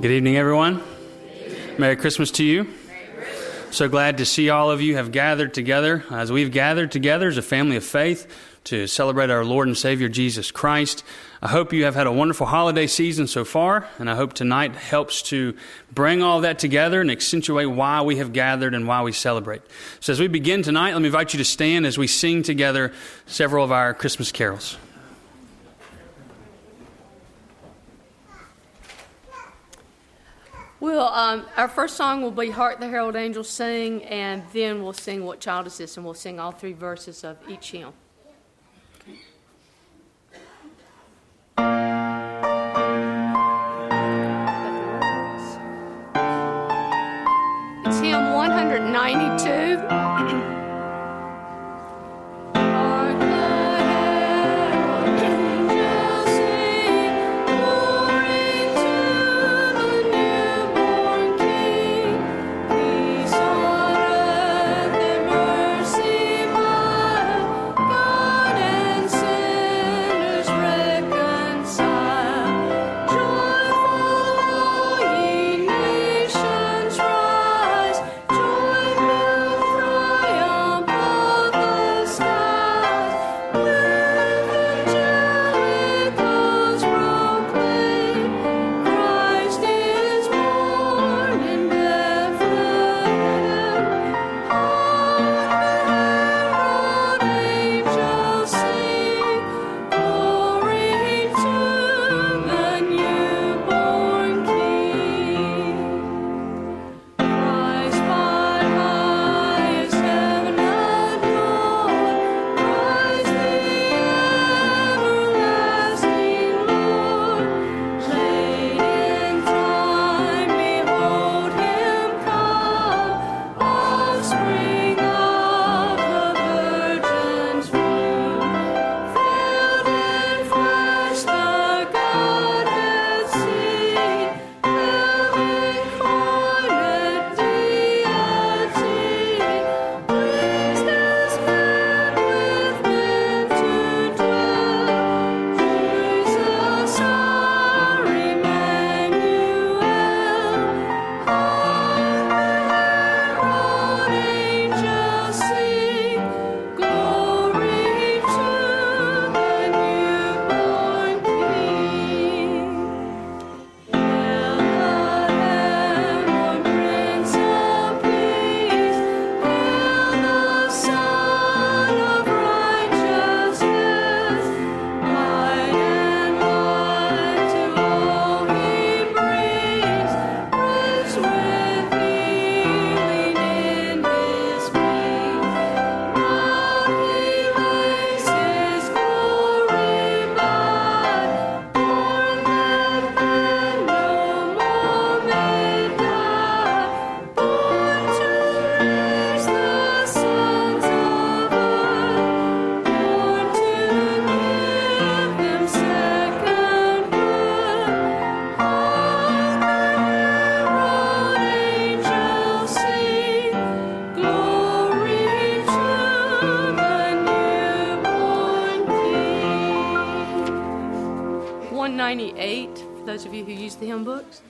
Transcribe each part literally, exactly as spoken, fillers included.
Good evening, everyone. Merry Christmas to you. So glad to see all of you have gathered together as we've gathered together as a family of faith to celebrate our Lord and Savior Jesus Christ. I hope you have had a wonderful holiday season so far, and I hope tonight helps to bring all that together and accentuate why we have gathered and why we celebrate. So as we begin tonight, let me invite you to stand as we sing together several of our Christmas carols. We'll, um, our first song will be Hark the Herald Angels Sing, and then we'll sing What Child Is This, and we'll sing all three verses of each hymn. Okay. It's hymn one ninety-two. ninety-eight, for those of you who use the hymn books.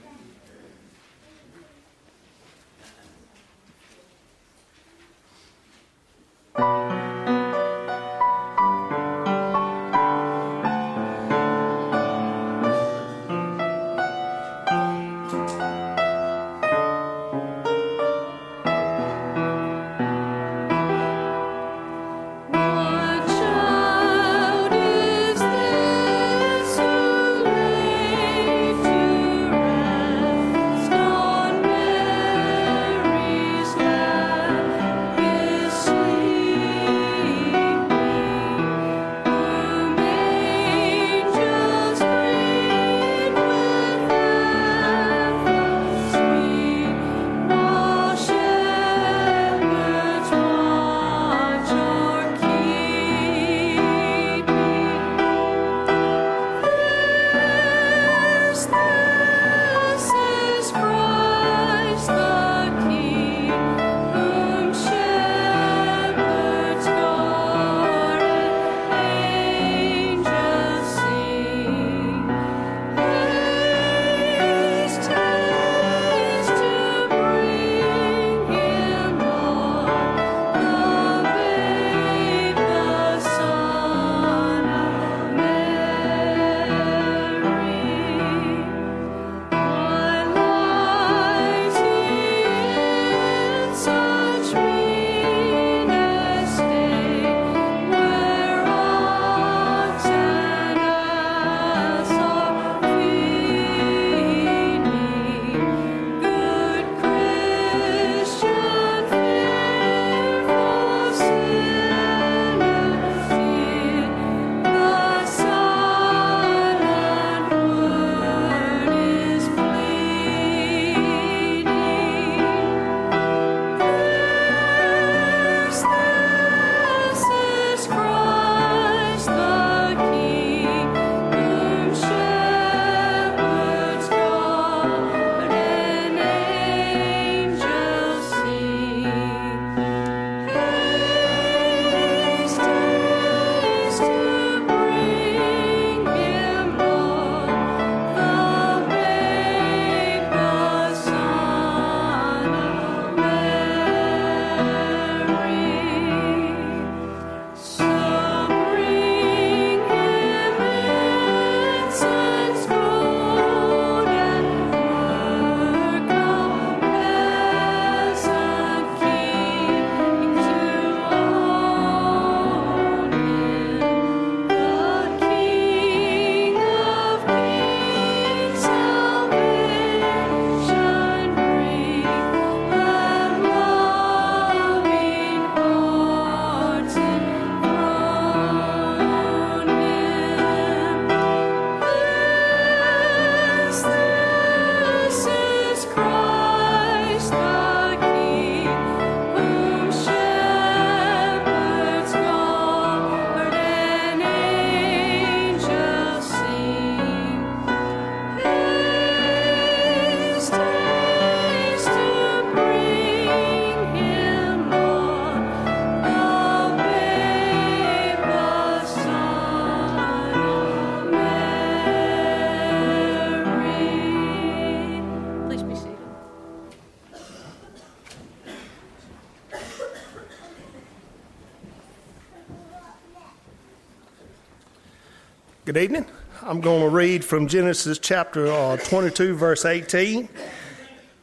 Good evening. I'm going to read from Genesis chapter uh, twenty-two, verse eighteen.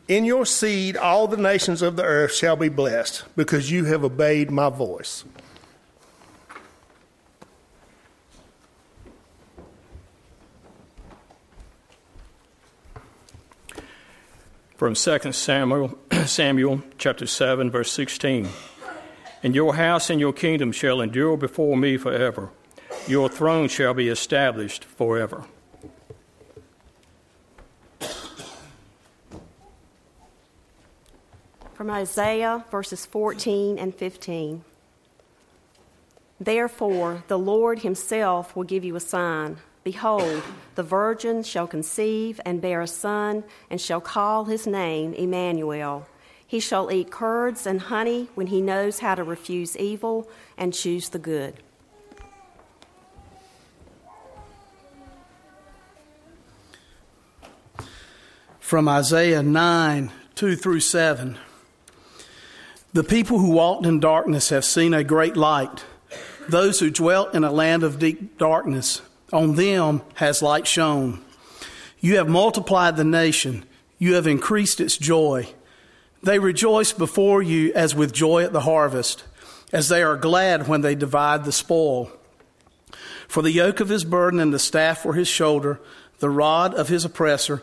In your seed all the nations of the earth shall be blessed, because you have obeyed my voice. From Second Samuel, Samuel chapter seven, verse sixteen. And your house and your kingdom shall endure before me forever. Your throne shall be established forever. From Isaiah verses fourteen and fifteen. Therefore the Lord himself will give you a sign. Behold, the virgin shall conceive and bear a son, and shall call his name Emmanuel. He shall eat curds and honey when he knows how to refuse evil and choose the good. From Isaiah nine, two through seven. The people who walked in darkness have seen a great light. Those who dwelt in a land of deep darkness, on them has light shone. You have multiplied the nation. You have increased its joy. They rejoice before you as with joy at the harvest, as they are glad when they divide the spoil. For the yoke of his burden and the staff for his shoulder, the rod of his oppressor,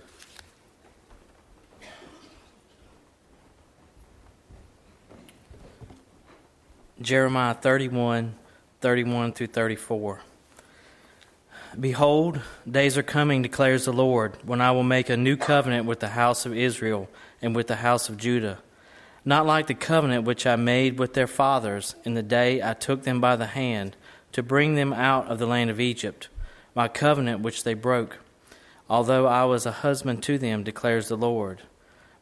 Jeremiah thirty-one, thirty-one through thirty-four. Behold, days are coming, declares the Lord, when I will make a new covenant with the house of Israel and with the house of Judah, not like the covenant which I made with their fathers in the day I took them by the hand to bring them out of the land of Egypt, my covenant which they broke, although I was a husband to them, declares the Lord.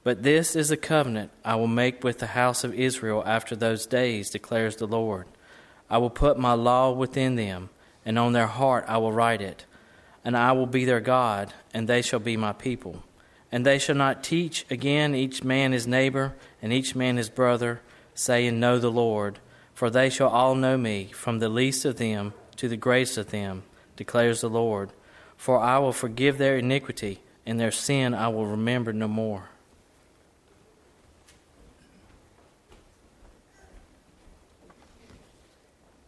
But this is the covenant I will make with the house of Israel after those days, declares the Lord. I will put my law within them, and on their heart I will write it. And I will be their God, and they shall be my people. And they shall not teach again each man his neighbor, and each man his brother, saying, Know the Lord. For they shall all know me, from the least of them to the greatest of them, declares the Lord. For I will forgive their iniquity, and their sin I will remember no more.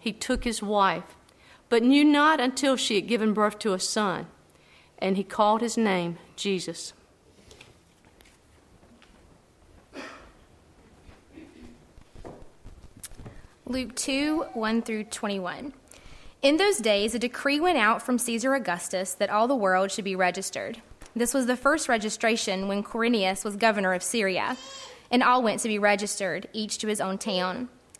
He took his wife, but knew not until she had given birth to a son, and he called his name Jesus. Luke two, one through twenty-one. In those days, a decree went out from Caesar Augustus that all the world should be registered. This was the first registration when Quirinius was governor of Syria, and all went to be registered, each to his own town.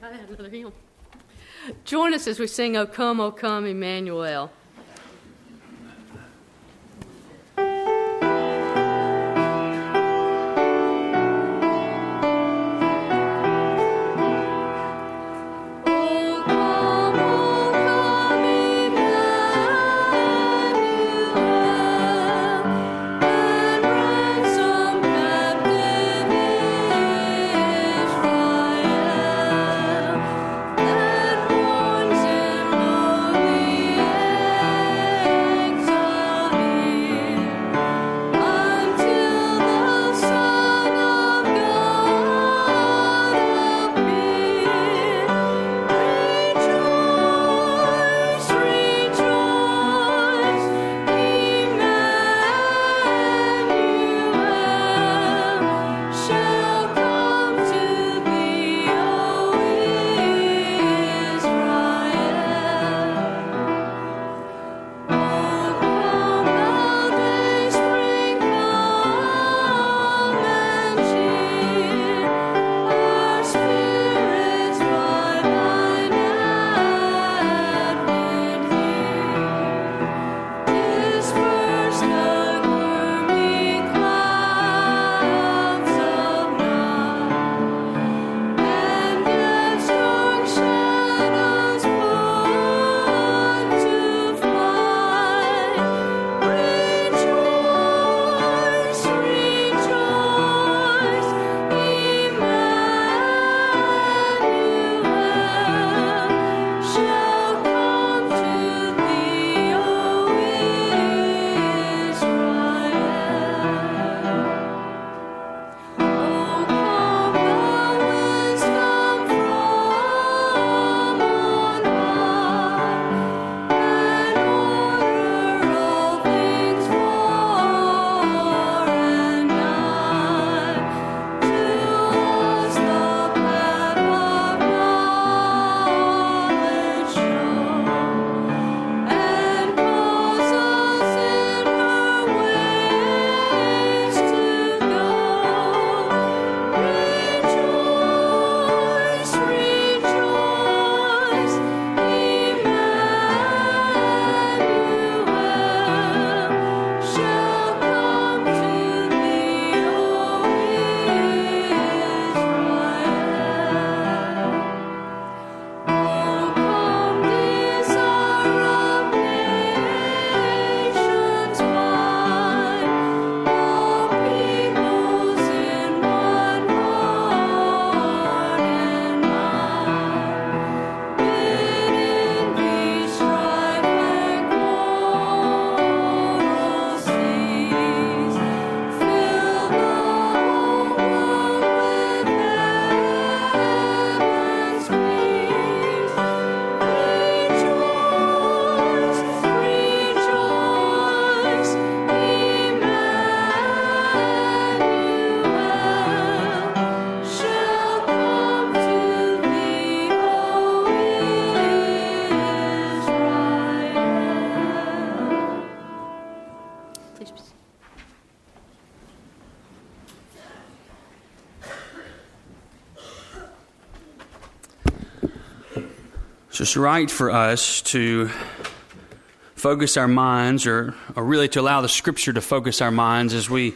I had another hymn. Join us as we sing, "O Come, O Come, Emmanuel." So it's right for us to focus our minds, or, or really to allow the Scripture to focus our minds as we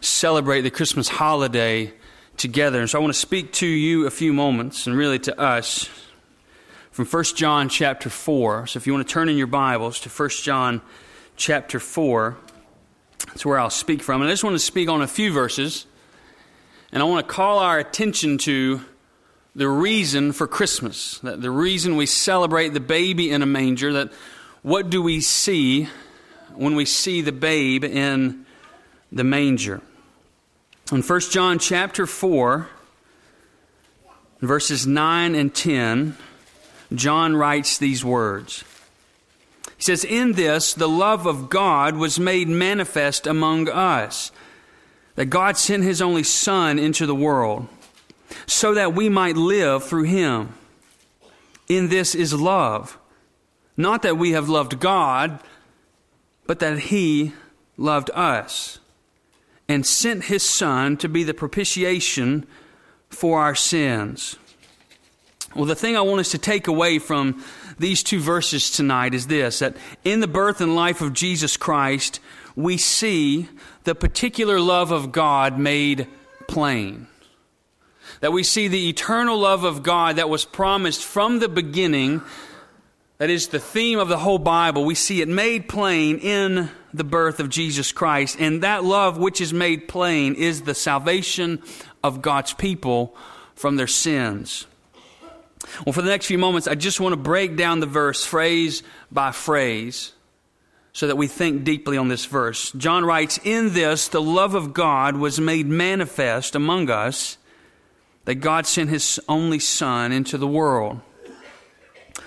celebrate the Christmas holiday together. And so I want to speak to you a few moments, and really to us, from First John chapter four. So if you want to turn in your Bibles to First John chapter four, that's where I'll speak from. And I just want to speak on a few verses, and I want to call our attention to the reason for Christmas, that the reason we celebrate the baby in a manger, that what do we see when we see the babe in the manger? In First John chapter four, verses nine and ten, John writes these words. He says, "In this, the love of God was made manifest among us, that God sent His only Son into the world, so that we might live through Him. In this is love, not that we have loved God, but that He loved us, and sent His Son to be the propitiation for our sins." Well, the thing I want us to take away from these two verses tonight is this, that in the birth and life of Jesus Christ, we see the particular love of God made plain. That we see the eternal love of God that was promised from the beginning, that is the theme of the whole Bible. We see it made plain in the birth of Jesus Christ. And that love which is made plain is the salvation of God's people from their sins. Well, for the next few moments, I just want to break down the verse phrase by phrase so that we think deeply on this verse. John writes, "In this, the love of God was made manifest among us, that God sent His only Son into the world."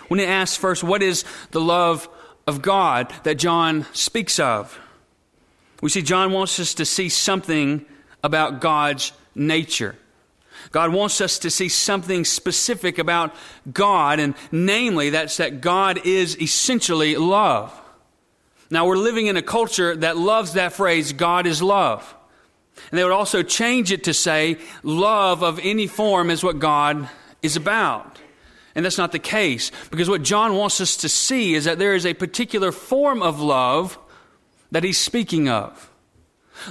When it asks first, what is the love of God that John speaks of? We see John wants us to see something about God's nature. God wants us to see something specific about God, and namely, that's that God is essentially love. Now, we're living in a culture that loves that phrase, "God is love." And they would also change it to say, love of any form is what God is about. And that's not the case, because what John wants us to see is that there is a particular form of love that he's speaking of.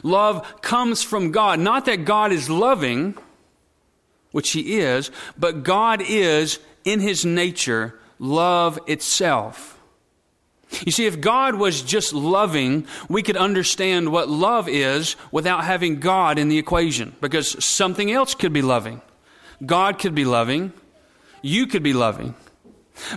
Love comes from God. Not that God is loving, which He is, but God is, in His nature, love itself. You see, if God was just loving, we could understand what love is without having God in the equation, because something else could be loving. God could be loving. You could be loving.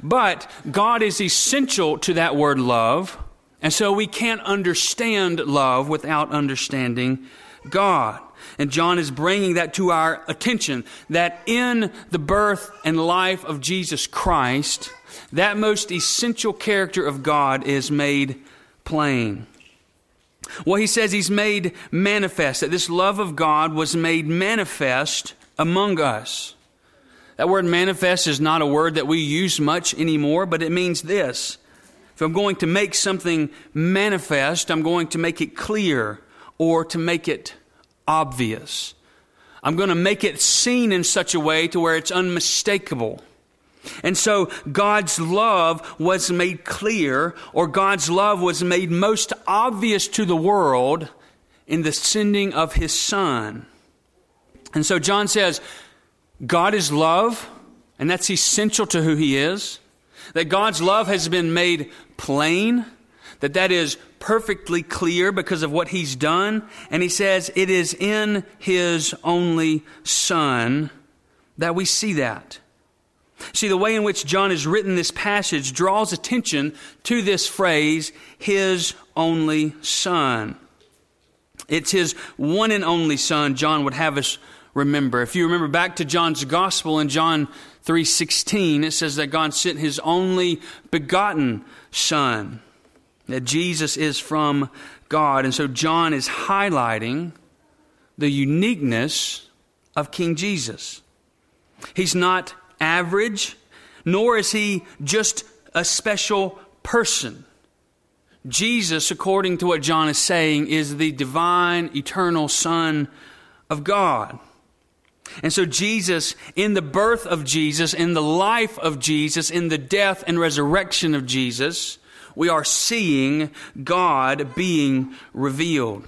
But God is essential to that word love, and so we can't understand love without understanding God. And John is bringing that to our attention, that in the birth and life of Jesus Christ, that most essential character of God is made plain. Well, he says he's made manifest, that this love of God was made manifest among us. That word manifest is not a word that we use much anymore, but it means this. If I'm going to make something manifest, I'm going to make it clear, or to make it obvious. I'm going to make it seen in such a way to where it's unmistakable. And so God's love was made clear, or God's love was made most obvious to the world in the sending of His Son. And so John says, God is love, and that's essential to who He is. That God's love has been made plain, that that is perfectly clear because of what He's done. And he says it is in His only Son that we see that. See, the way in which John has written this passage draws attention to this phrase, His only Son. It's His one and only Son, John would have us remember. If you remember back to John's Gospel in John three sixteen, it says that God sent His only begotten Son, that Jesus is from God. And so John is highlighting the uniqueness of King Jesus. He's not average, nor is He just a special person. Jesus, according to what John is saying, is the divine, eternal Son of God. And so Jesus, in the birth of Jesus, in the life of Jesus, in the death and resurrection of Jesus, we are seeing God being revealed.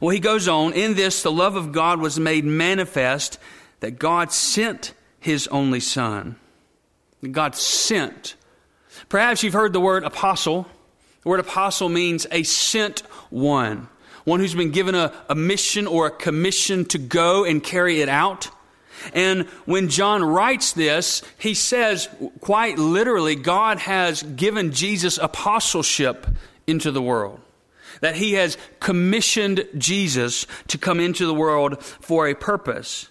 Well, he goes on, in this the love of God was made manifest, that God sent his only Son. God sent. Perhaps you've heard the word apostle. The word apostle means a sent one. One who's been given a, a mission or a commission to go and carry it out. And when John writes this, he says, quite literally, God has given Jesus apostleship into the world. That he has commissioned Jesus to come into the world for a purpose.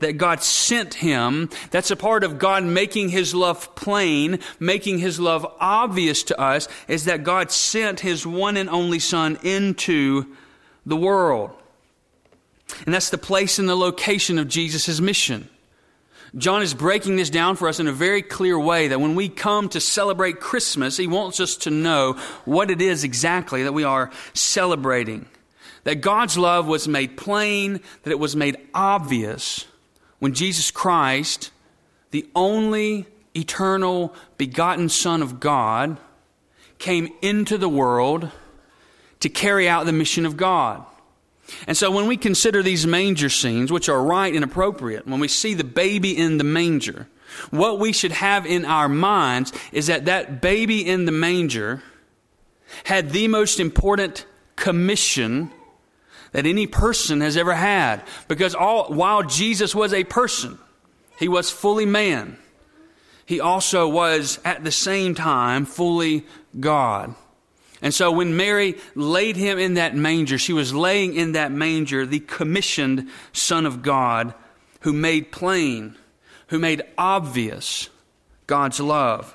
That God sent him. That's a part of God making his love plain, making his love obvious to us, is that God sent his one and only Son into the world. And that's the place and the location of Jesus' mission. John is breaking this down for us in a very clear way, that when we come to celebrate Christmas, he wants us to know what it is exactly that we are celebrating. That God's love was made plain, that it was made obvious when Jesus Christ, the only eternal begotten Son of God, came into the world to carry out the mission of God. And so when we consider these manger scenes, which are right and appropriate, when we see the baby in the manger, what we should have in our minds is that that baby in the manger had the most important commission that any person has ever had. Because all, while Jesus was a person, he was fully man. He also was at the same time fully God. And so when Mary laid him in that manger, she was laying in that manger the commissioned Son of God, who made plain, who made obvious God's love.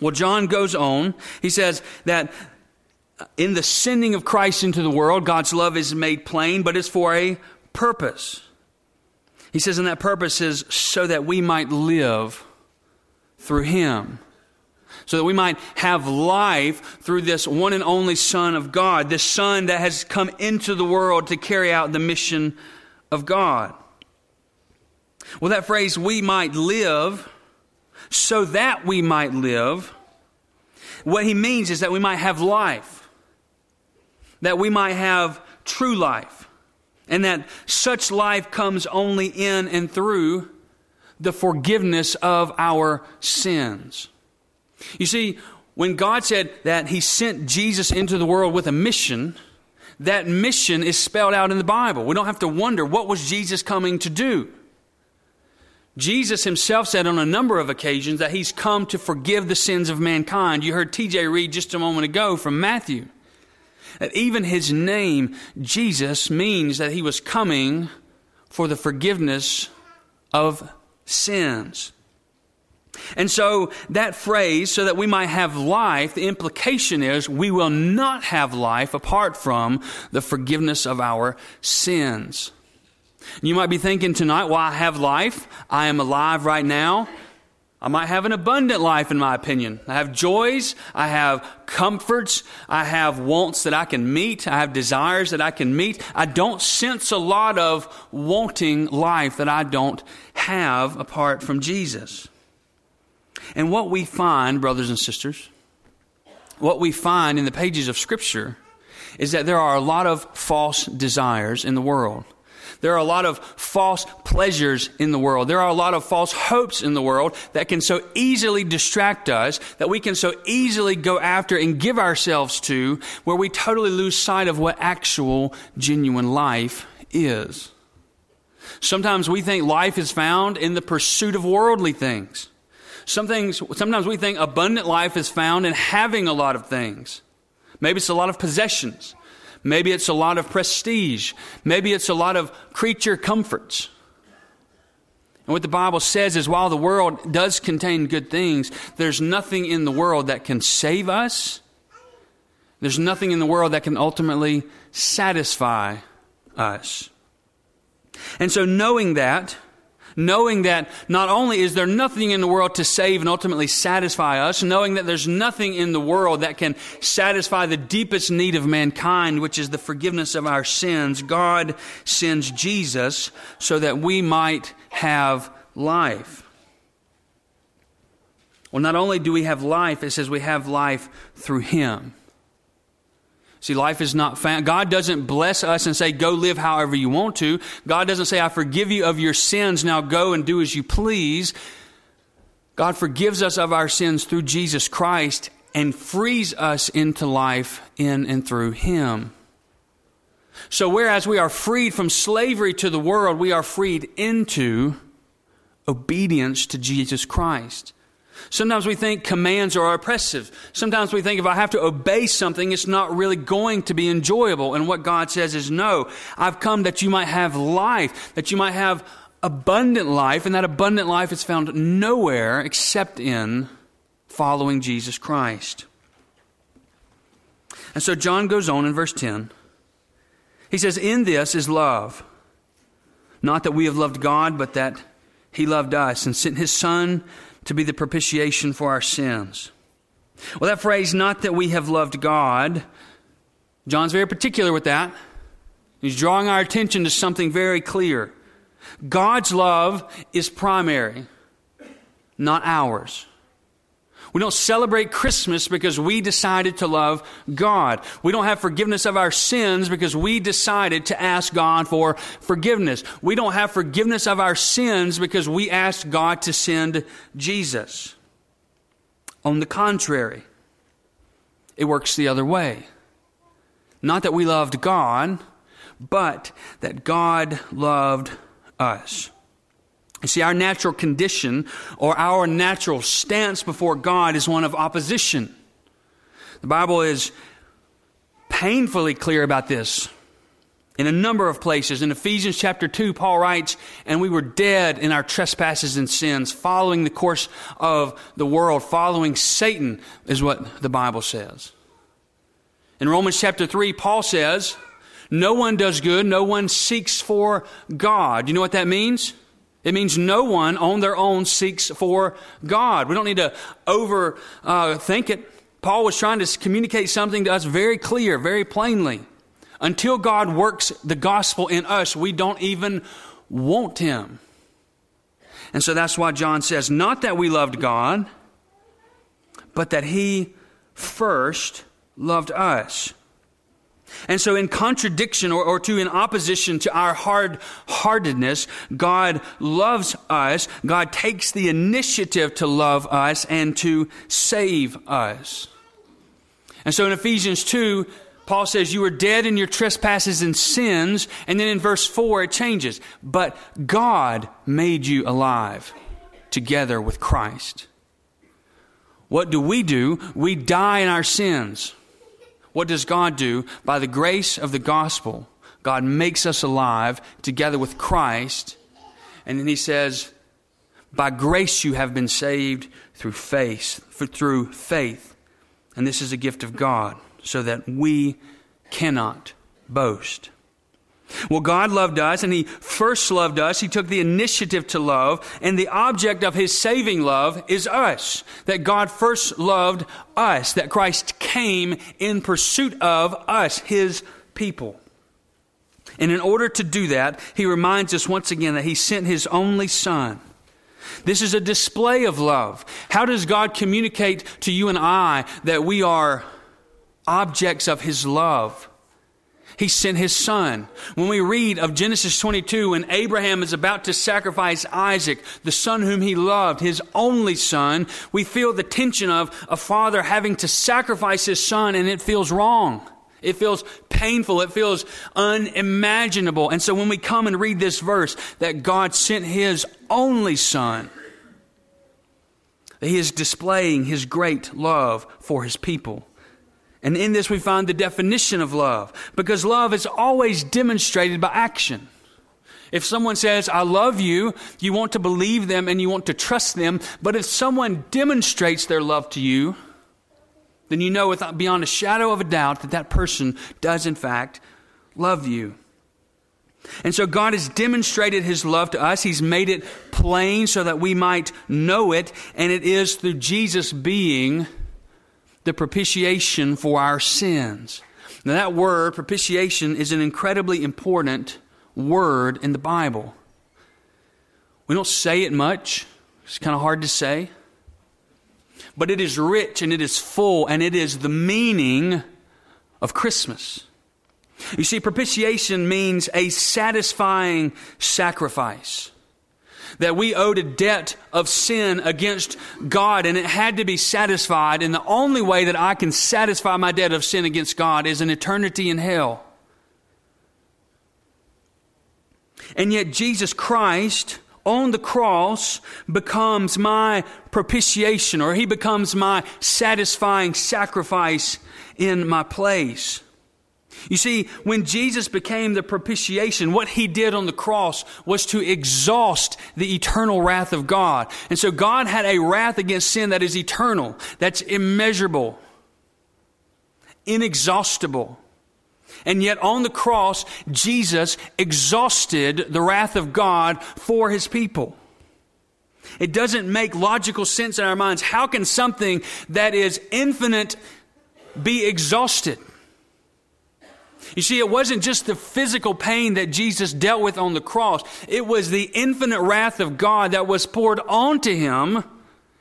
Well, John goes on. He says that in the sending of Christ into the world, God's love is made plain, but it's for a purpose. He says, and that purpose is so that we might live through him. So that we might have life through this one and only Son of God, this Son that has come into the world to carry out the mission of God. Well, that phrase, we might live, so that we might live, what he means is that we might have life, that we might have true life, and that such life comes only in and through the forgiveness of our sins. You see, when God said that he sent Jesus into the world with a mission, that mission is spelled out in the Bible. We don't have to wonder, what was Jesus coming to do? Jesus himself said on a number of occasions that he's come to forgive the sins of mankind. You heard T J read just a moment ago from Matthew. That even his name, Jesus, means that he was coming for the forgiveness of sins. And so that phrase, so that we might have life, the implication is we will not have life apart from the forgiveness of our sins. You might be thinking tonight, well, I have life. I am alive right now. I might have an abundant life, in my opinion. I have joys. I have comforts. I have wants that I can meet. I have desires that I can meet. I don't sense a lot of wanting life that I don't have apart from Jesus. And what we find, brothers and sisters, what we find in the pages of Scripture is that there are a lot of false desires in the world. There are a lot of false pleasures in the world. There are a lot of false hopes in the world that can so easily distract us, that we can so easily go after and give ourselves to, where we totally lose sight of what actual, genuine life is. Sometimes we think life is found in the pursuit of worldly things. Some things, sometimes we think abundant life is found in having a lot of things. Maybe it's a lot of possessions. Maybe it's a lot of prestige. Maybe it's a lot of creature comforts. And what the Bible says is, while the world does contain good things, there's nothing in the world that can save us. There's nothing in the world that can ultimately satisfy us. And so knowing that, knowing that not only is there nothing in the world to save and ultimately satisfy us, knowing that there's nothing in the world that can satisfy the deepest need of mankind, which is the forgiveness of our sins, God sends Jesus so that we might have life. Well, not only do we have life, it says we have life through Him. See, life is not found. God doesn't bless us and say, go live however you want to. God doesn't say, I forgive you of your sins. Now go and do as you please. God forgives us of our sins through Jesus Christ and frees us into life in and through Him. So whereas we are freed from slavery to the world, we are freed into obedience to Jesus Christ. Sometimes we think commands are oppressive. Sometimes we think if I have to obey something, it's not really going to be enjoyable. And what God says is, no, I've come that you might have life, that you might have abundant life. And that abundant life is found nowhere except in following Jesus Christ. And so John goes on in verse ten. He says, in this is love. Not that we have loved God, but that He loved us and sent His Son to be the propitiation for our sins. Well, that phrase, not that we have loved God, John's very particular with that. He's drawing our attention to something very clear. God's love is primary, not ours. We don't celebrate Christmas because we decided to love God. We don't have forgiveness of our sins because we decided to ask God for forgiveness. We don't have forgiveness of our sins because we asked God to send Jesus. On the contrary, it works the other way. Not that we loved God, but that God loved us. You see, our natural condition or our natural stance before God is one of opposition. The Bible is painfully clear about this in a number of places. In Ephesians chapter two, Paul writes, and we were dead in our trespasses and sins, following the course of the world, following Satan is what the Bible says. In Romans chapter three, Paul says, no one does good, no one seeks for God. You know what that means? It means no one on their own seeks for God. We don't need to over uh, think it. Paul was trying to communicate something to us very clear, very plainly. Until God works the gospel in us, we don't even want Him. And so that's why John says, not that we loved God, but that He first loved us. And so in contradiction or, or to in opposition to our hard-heartedness, God loves us. God takes the initiative to love us and to save us. And so in Ephesians two, Paul says, you were dead in your trespasses and sins. And then in verse four, it changes. But God made you alive together with Christ. What do we do? We die in our sins. What does God do? By the grace of the gospel, God makes us alive together with Christ. And then He says, by grace you have been saved through faith, for through faith. And this is a gift of God so that we cannot boast. Well, God loved us and He first loved us. He took the initiative to love, and the object of His saving love is us. That God first loved us, that Christ came in pursuit of us, His people. And in order to do that, He reminds us once again that He sent His only Son. This is a display of love. How does God communicate to you and I that we are objects of His love? He sent His Son. When we read of Genesis twenty-two, when Abraham is about to sacrifice Isaac, the son whom he loved, his only son, we feel the tension of a father having to sacrifice his son, and it feels wrong. It feels painful. It feels unimaginable. And so when we come and read this verse, that God sent His only Son, He is displaying His great love for His people. And in this we find the definition of love, because love is always demonstrated by action. If someone says, I love you, you want to believe them and you want to trust them. But if someone demonstrates their love to you, then you know without beyond a shadow of a doubt that that person does in fact love you. And so God has demonstrated his love to us. He's made it plain so that we might know it. And it is through Jesus being the propitiation for our sins. Now that word, propitiation, is an incredibly important word in the Bible. We don't say it much. It's kind of hard to say. But it is rich and it is full and it is the meaning of Christmas. You see, propitiation means a satisfying sacrifice. That we owed a debt of sin against God, and it had to be satisfied. And the only way that I can satisfy my debt of sin against God is an eternity in hell. And yet Jesus Christ on the cross becomes my propitiation, or he becomes my satisfying sacrifice in my place. You see, when Jesus became the propitiation, what he did on the cross was to exhaust the eternal wrath of God. And so God had a wrath against sin that is eternal, that's immeasurable, inexhaustible. And yet on the cross, Jesus exhausted the wrath of God for his people. It doesn't make logical sense in our minds. How can something that is infinite be exhausted? You see, it wasn't just the physical pain that Jesus dealt with on the cross. It was the infinite wrath of God that was poured onto him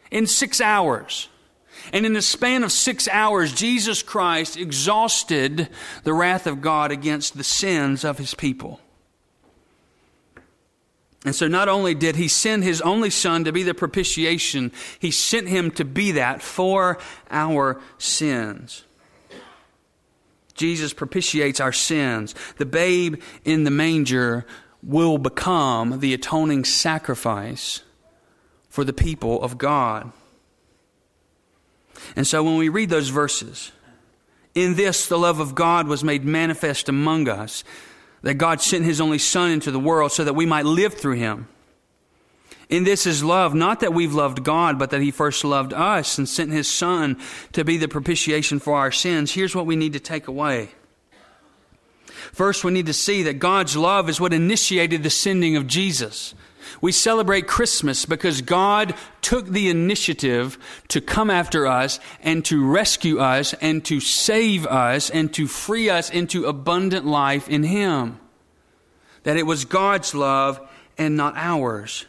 in six hours. And in the span of six hours, Jesus Christ exhausted the wrath of God against the sins of his people. And so not only did he send his only son to be the propitiation, he sent him to be that for our sins. Jesus propitiates our sins. The babe in the manger will become the atoning sacrifice for the people of God. And so when we read those verses, in this the love of God was made manifest among us, that God sent his only Son into the world so that we might live through him. In this is love, not that we've loved God, but that he first loved us and sent his Son to be the propitiation for our sins. Here's what we need to take away. First, we need to see that God's love is what initiated the sending of Jesus. We celebrate Christmas because God took the initiative to come after us and to rescue us and to save us and to free us into abundant life in him. That it was God's love and not ours.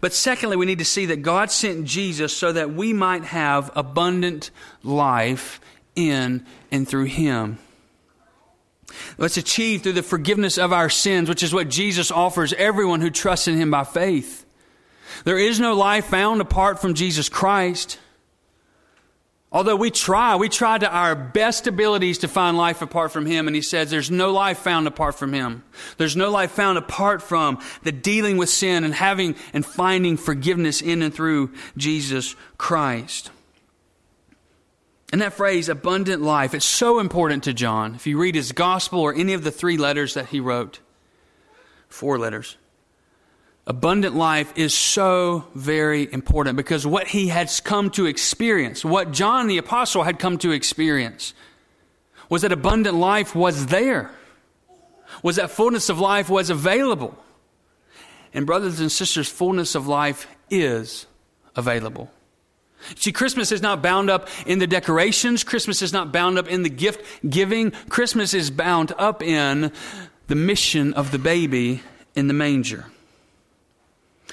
But secondly, we need to see that God sent Jesus so that we might have abundant life in and through him. That's achieved through the forgiveness of our sins, which is what Jesus offers everyone who trusts in him by faith. There is no life found apart from Jesus Christ. Although we try, we try to our best abilities to find life apart from him. And he says there's no life found apart from him. There's no life found apart from the dealing with sin and having and finding forgiveness in and through Jesus Christ. And that phrase, abundant life, it's so important to John. If you read his gospel or any of the three letters that he wrote, four letters. Abundant life is so very important because what he had come to experience, what John the Apostle had come to experience, was that abundant life was there, was that fullness of life was available. And brothers and sisters, fullness of life is available. See, Christmas is not bound up in the decorations. Christmas is not bound up in the gift giving. Christmas is bound up in the mission of the baby in the manger.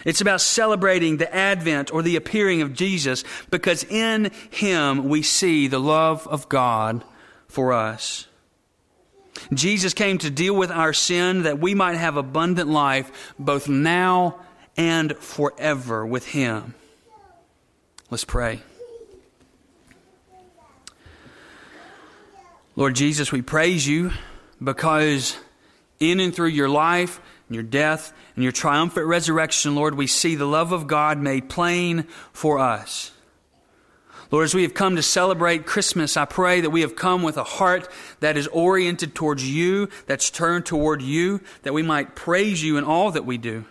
It's about celebrating the advent or the appearing of Jesus because in him we see the love of God for us. Jesus came to deal with our sin that we might have abundant life both now and forever with him. Let's pray. Lord Jesus, we praise you because in and through your life, your death, and your triumphant resurrection, Lord, we see the love of God made plain for us. Lord, as we have come to celebrate Christmas, I pray that we have come with a heart that is oriented towards you, that's turned toward you, that we might praise you in all that we do.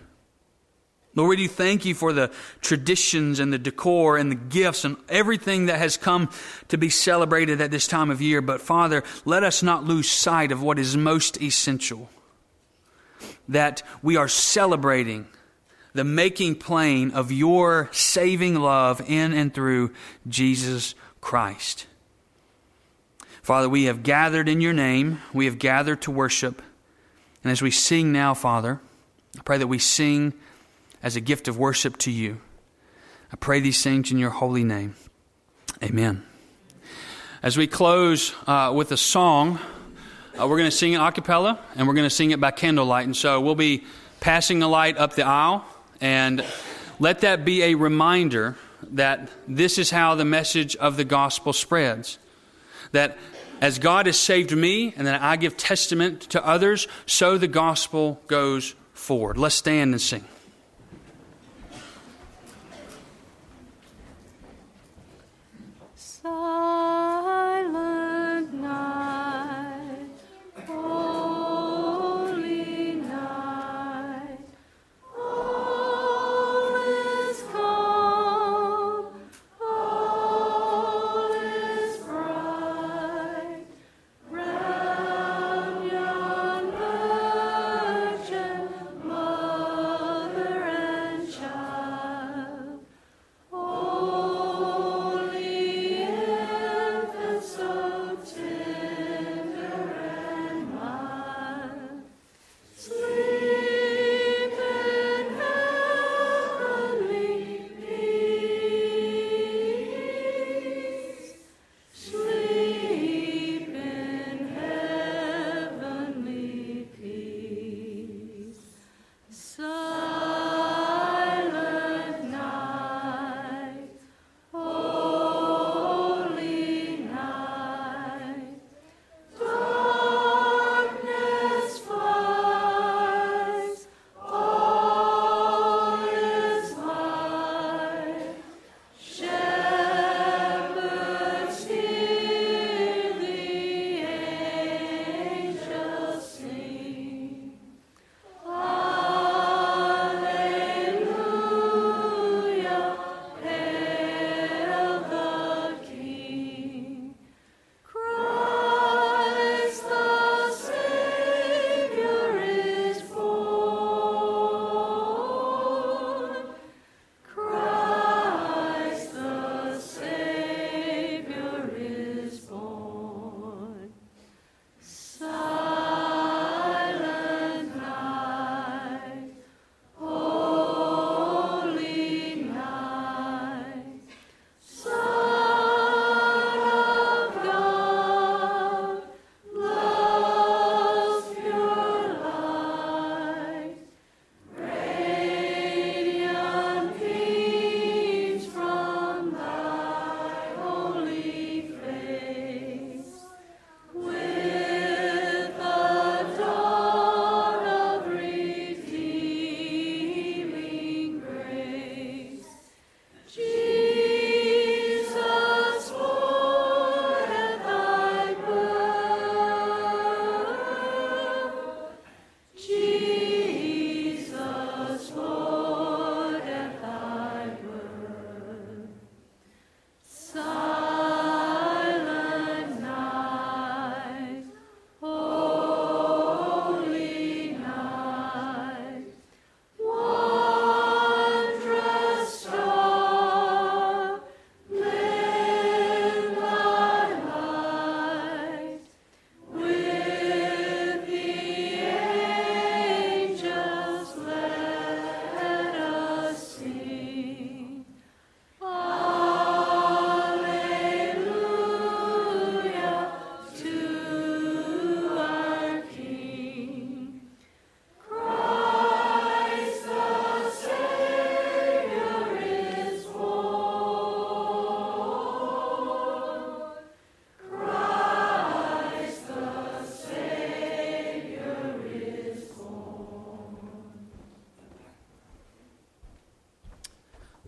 Lord, we do thank you for the traditions and the decor and the gifts and everything that has come to be celebrated at this time of year. But Father, let us not lose sight of what is most essential. that we are celebrating the making plain of your saving love in and through Jesus Christ. Father, we have gathered in your name. We have gathered to worship. And as we sing now, Father, I pray that we sing as a gift of worship to you. I pray these things in your holy name. Amen. As we close uh, with a song, uh, we're going to sing it a cappella, and we're going to sing it by candlelight. And so we'll be passing the light up the aisle, and let that be a reminder that this is how the message of the gospel spreads. That as God has saved me, and that I give testament to others, so the gospel goes forward. Let's stand and sing.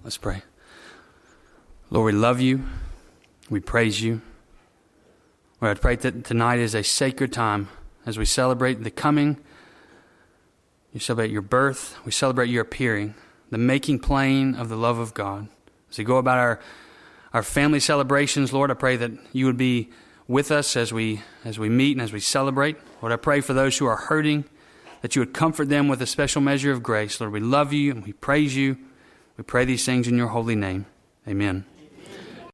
Let's pray. Lord, we love you. We praise you. Lord, I pray that tonight is a sacred time as we celebrate the coming. You celebrate your birth. We celebrate your appearing, the making plain of the love of God. As we go about our, our family celebrations, Lord, I pray that you would be with us as we, as we meet and as we celebrate. Lord, I pray for those who are hurting, that you would comfort them with a special measure of grace. Lord, we love you and we praise you. We pray these things in your holy name. Amen.